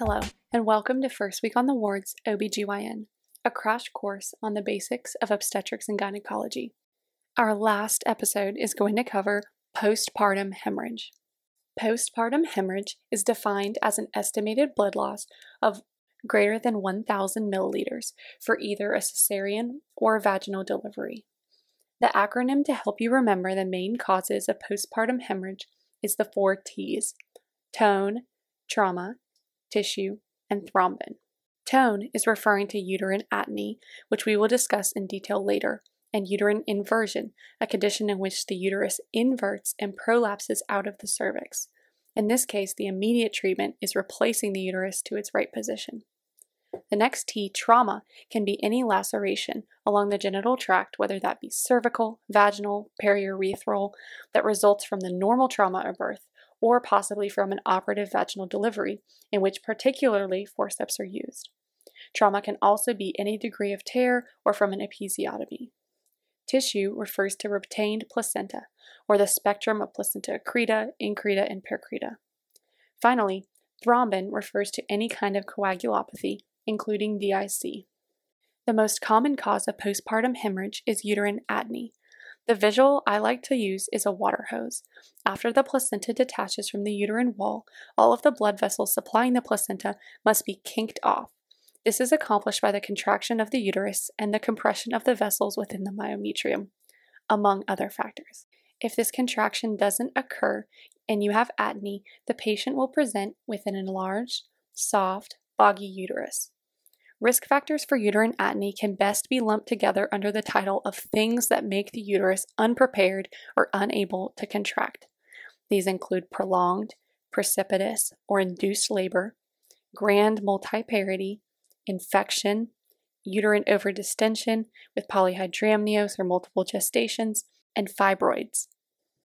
Hello, and welcome to First Week on the Ward's OBGYN, a crash course on the basics of obstetrics and gynecology. Our last episode is going to cover postpartum hemorrhage. Postpartum hemorrhage is defined as an estimated blood loss of greater than 1,000 milliliters for either a cesarean or vaginal delivery. The acronym to help you remember the main causes of postpartum hemorrhage is the four T's: tone, trauma, tissue, and thrombin. Tone is referring to uterine atony, which we will discuss in detail later, and uterine inversion, a condition in which the uterus inverts and prolapses out of the cervix. In this case, the immediate treatment is replacing the uterus to its right position. The next T, trauma, can be any laceration along the genital tract, whether that be cervical, vaginal, periurethral, that results from the normal trauma of birth, or possibly from an operative vaginal delivery, in which particularly forceps are used. Trauma can also be any degree of tear or from an episiotomy. Tissue refers to retained placenta, or the spectrum of placenta accreta, increta, and percreta. Finally, thrombin refers to any kind of coagulopathy, including DIC. The most common cause of postpartum hemorrhage is uterine atony. The visual I like to use is a water hose. After the placenta detaches from the uterine wall, all of the blood vessels supplying the placenta must be kinked off. This is accomplished by the contraction of the uterus and the compression of the vessels within the myometrium, among other factors. If this contraction doesn't occur and you have atony, the patient will present with an enlarged, soft, boggy uterus. Risk factors for uterine atony can best be lumped together under the title of things that make the uterus unprepared or unable to contract. These include prolonged, precipitous, or induced labor, grand multiparity, infection, uterine overdistension with polyhydramnios or multiple gestations, and fibroids.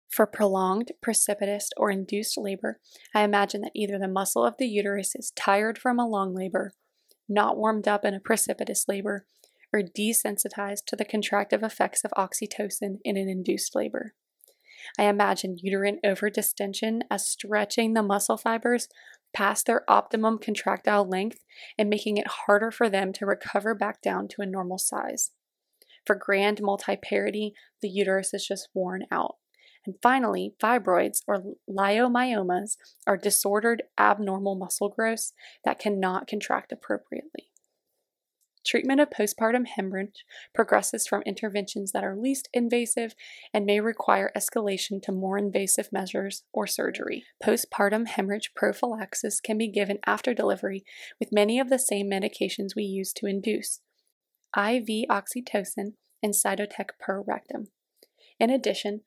For prolonged, precipitous, or induced labor, I imagine that either the muscle of the uterus is tired from a long labor, not warmed up in a precipitous labor, or desensitized to the contractive effects of oxytocin in an induced labor. I imagine uterine overdistension as stretching the muscle fibers past their optimum contractile length and making it harder for them to recover back down to a normal size. For grand multiparity, the uterus is just worn out. And finally, fibroids or leiomyomas are disordered abnormal muscle growths that cannot contract appropriately. Treatment of postpartum hemorrhage progresses from interventions that are least invasive and may require escalation to more invasive measures or surgery. Postpartum hemorrhage prophylaxis can be given after delivery with many of the same medications we use to induce: IV oxytocin and Cytotec per rectum. In addition,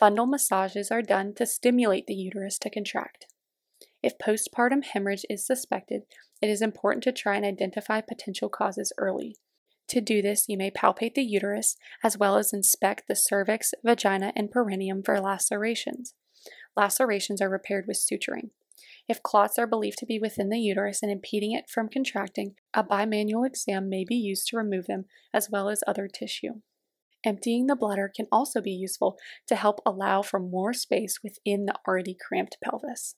fundal massages are done to stimulate the uterus to contract. If postpartum hemorrhage is suspected, it is important to try and identify potential causes early. To do this, you may palpate the uterus as well as inspect the cervix, vagina, and perineum for lacerations. Lacerations are repaired with suturing. If clots are believed to be within the uterus and impeding it from contracting, a bimanual exam may be used to remove them as well as other tissue. Emptying the bladder can also be useful to help allow for more space within the already cramped pelvis.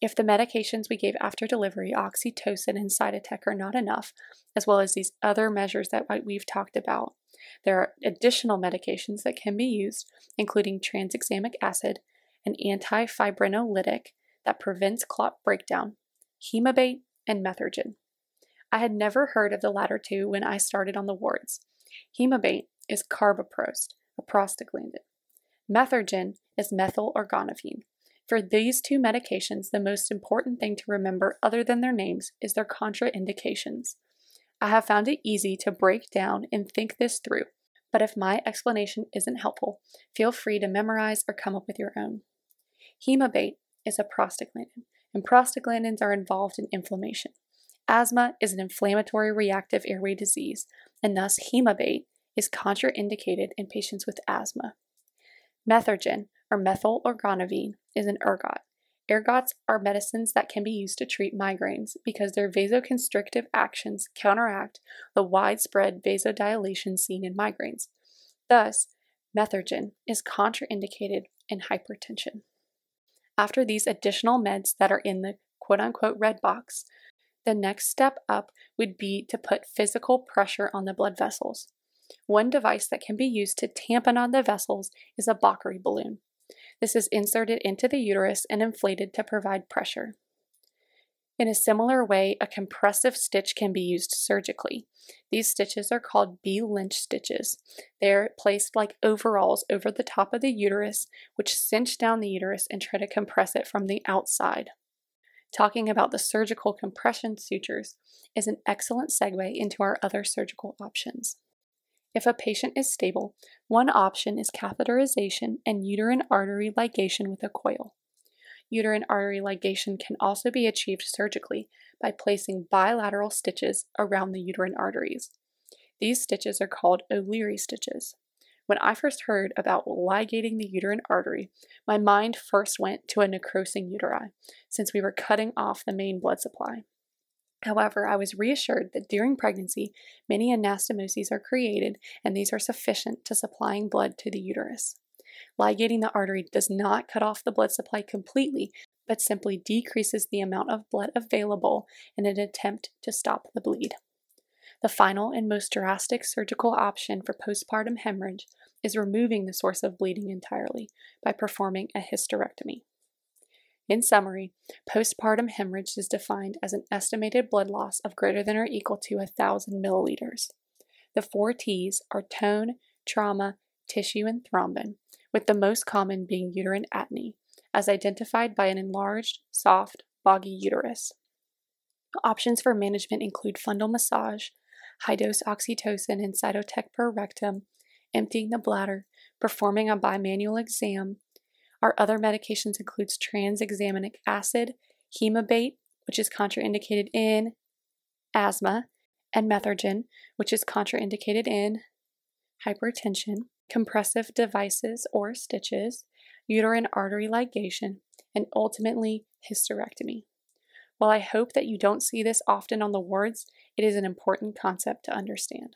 If the medications we gave after delivery, oxytocin and Cytotec, are not enough, as well as these other measures that we've talked about, there are additional medications that can be used, including tranexamic acid, an antifibrinolytic that prevents clot breakdown, Hemabate, and Methergine. I had never heard of the latter two when I started on the wards. Hemabate is carboprost, a prostaglandin. Methergine is methyl ergonovine. For these two medications, the most important thing to remember other than their names is their contraindications. I have found it easy to break down and think this through, but if my explanation isn't helpful, feel free to memorize or come up with your own. Hemabate is a prostaglandin, and prostaglandins are involved in inflammation. Asthma is an inflammatory reactive airway disease, and thus Hemabate is contraindicated in patients with asthma. Methergine, or methyl ergonovine, is an ergot. Ergots are medicines that can be used to treat migraines because their vasoconstrictive actions counteract the widespread vasodilation seen in migraines. Thus, Methergine is contraindicated in hypertension. After these additional meds that are in the quote-unquote red box, the next step up would be to put physical pressure on the blood vessels. One device that can be used to tampen on the vessels is a Bakri balloon. This is inserted into the uterus and inflated to provide pressure. In a similar way, a compressive stitch can be used surgically. These stitches are called B-Lynch stitches. They're placed like overalls over the top of the uterus, which cinch down the uterus and try to compress it from the outside. Talking about the surgical compression sutures is an excellent segue into our other surgical options. If a patient is stable, one option is catheterization and uterine artery ligation with a coil. Uterine artery ligation can also be achieved surgically by placing bilateral stitches around the uterine arteries. These stitches are called O'Leary stitches. When I first heard about ligating the uterine artery, my mind first went to a necrosing uteri, since we were cutting off the main blood supply. However, I was reassured that during pregnancy, many anastomoses are created, and these are sufficient to supplying blood to the uterus. Ligating the artery does not cut off the blood supply completely, but simply decreases the amount of blood available in an attempt to stop the bleed. The final and most drastic surgical option for postpartum hemorrhage is removing the source of bleeding entirely by performing a hysterectomy. In summary, postpartum hemorrhage is defined as an estimated blood loss of greater than or equal to 1,000 milliliters. The four T's are tone, trauma, tissue, and thrombin, with the most common being uterine atony, as identified by an enlarged, soft, boggy uterus. Options for management include fundal massage, high-dose oxytocin and cytotec per rectum, emptying the bladder, performing a bimanual exam. Our other medications includes tranexamic acid, Hemabate, which is contraindicated in asthma, and Methergine, which is contraindicated in hypertension, compressive devices or stitches, uterine artery ligation, and ultimately hysterectomy. While I hope that you don't see this often on the wards, it is an important concept to understand.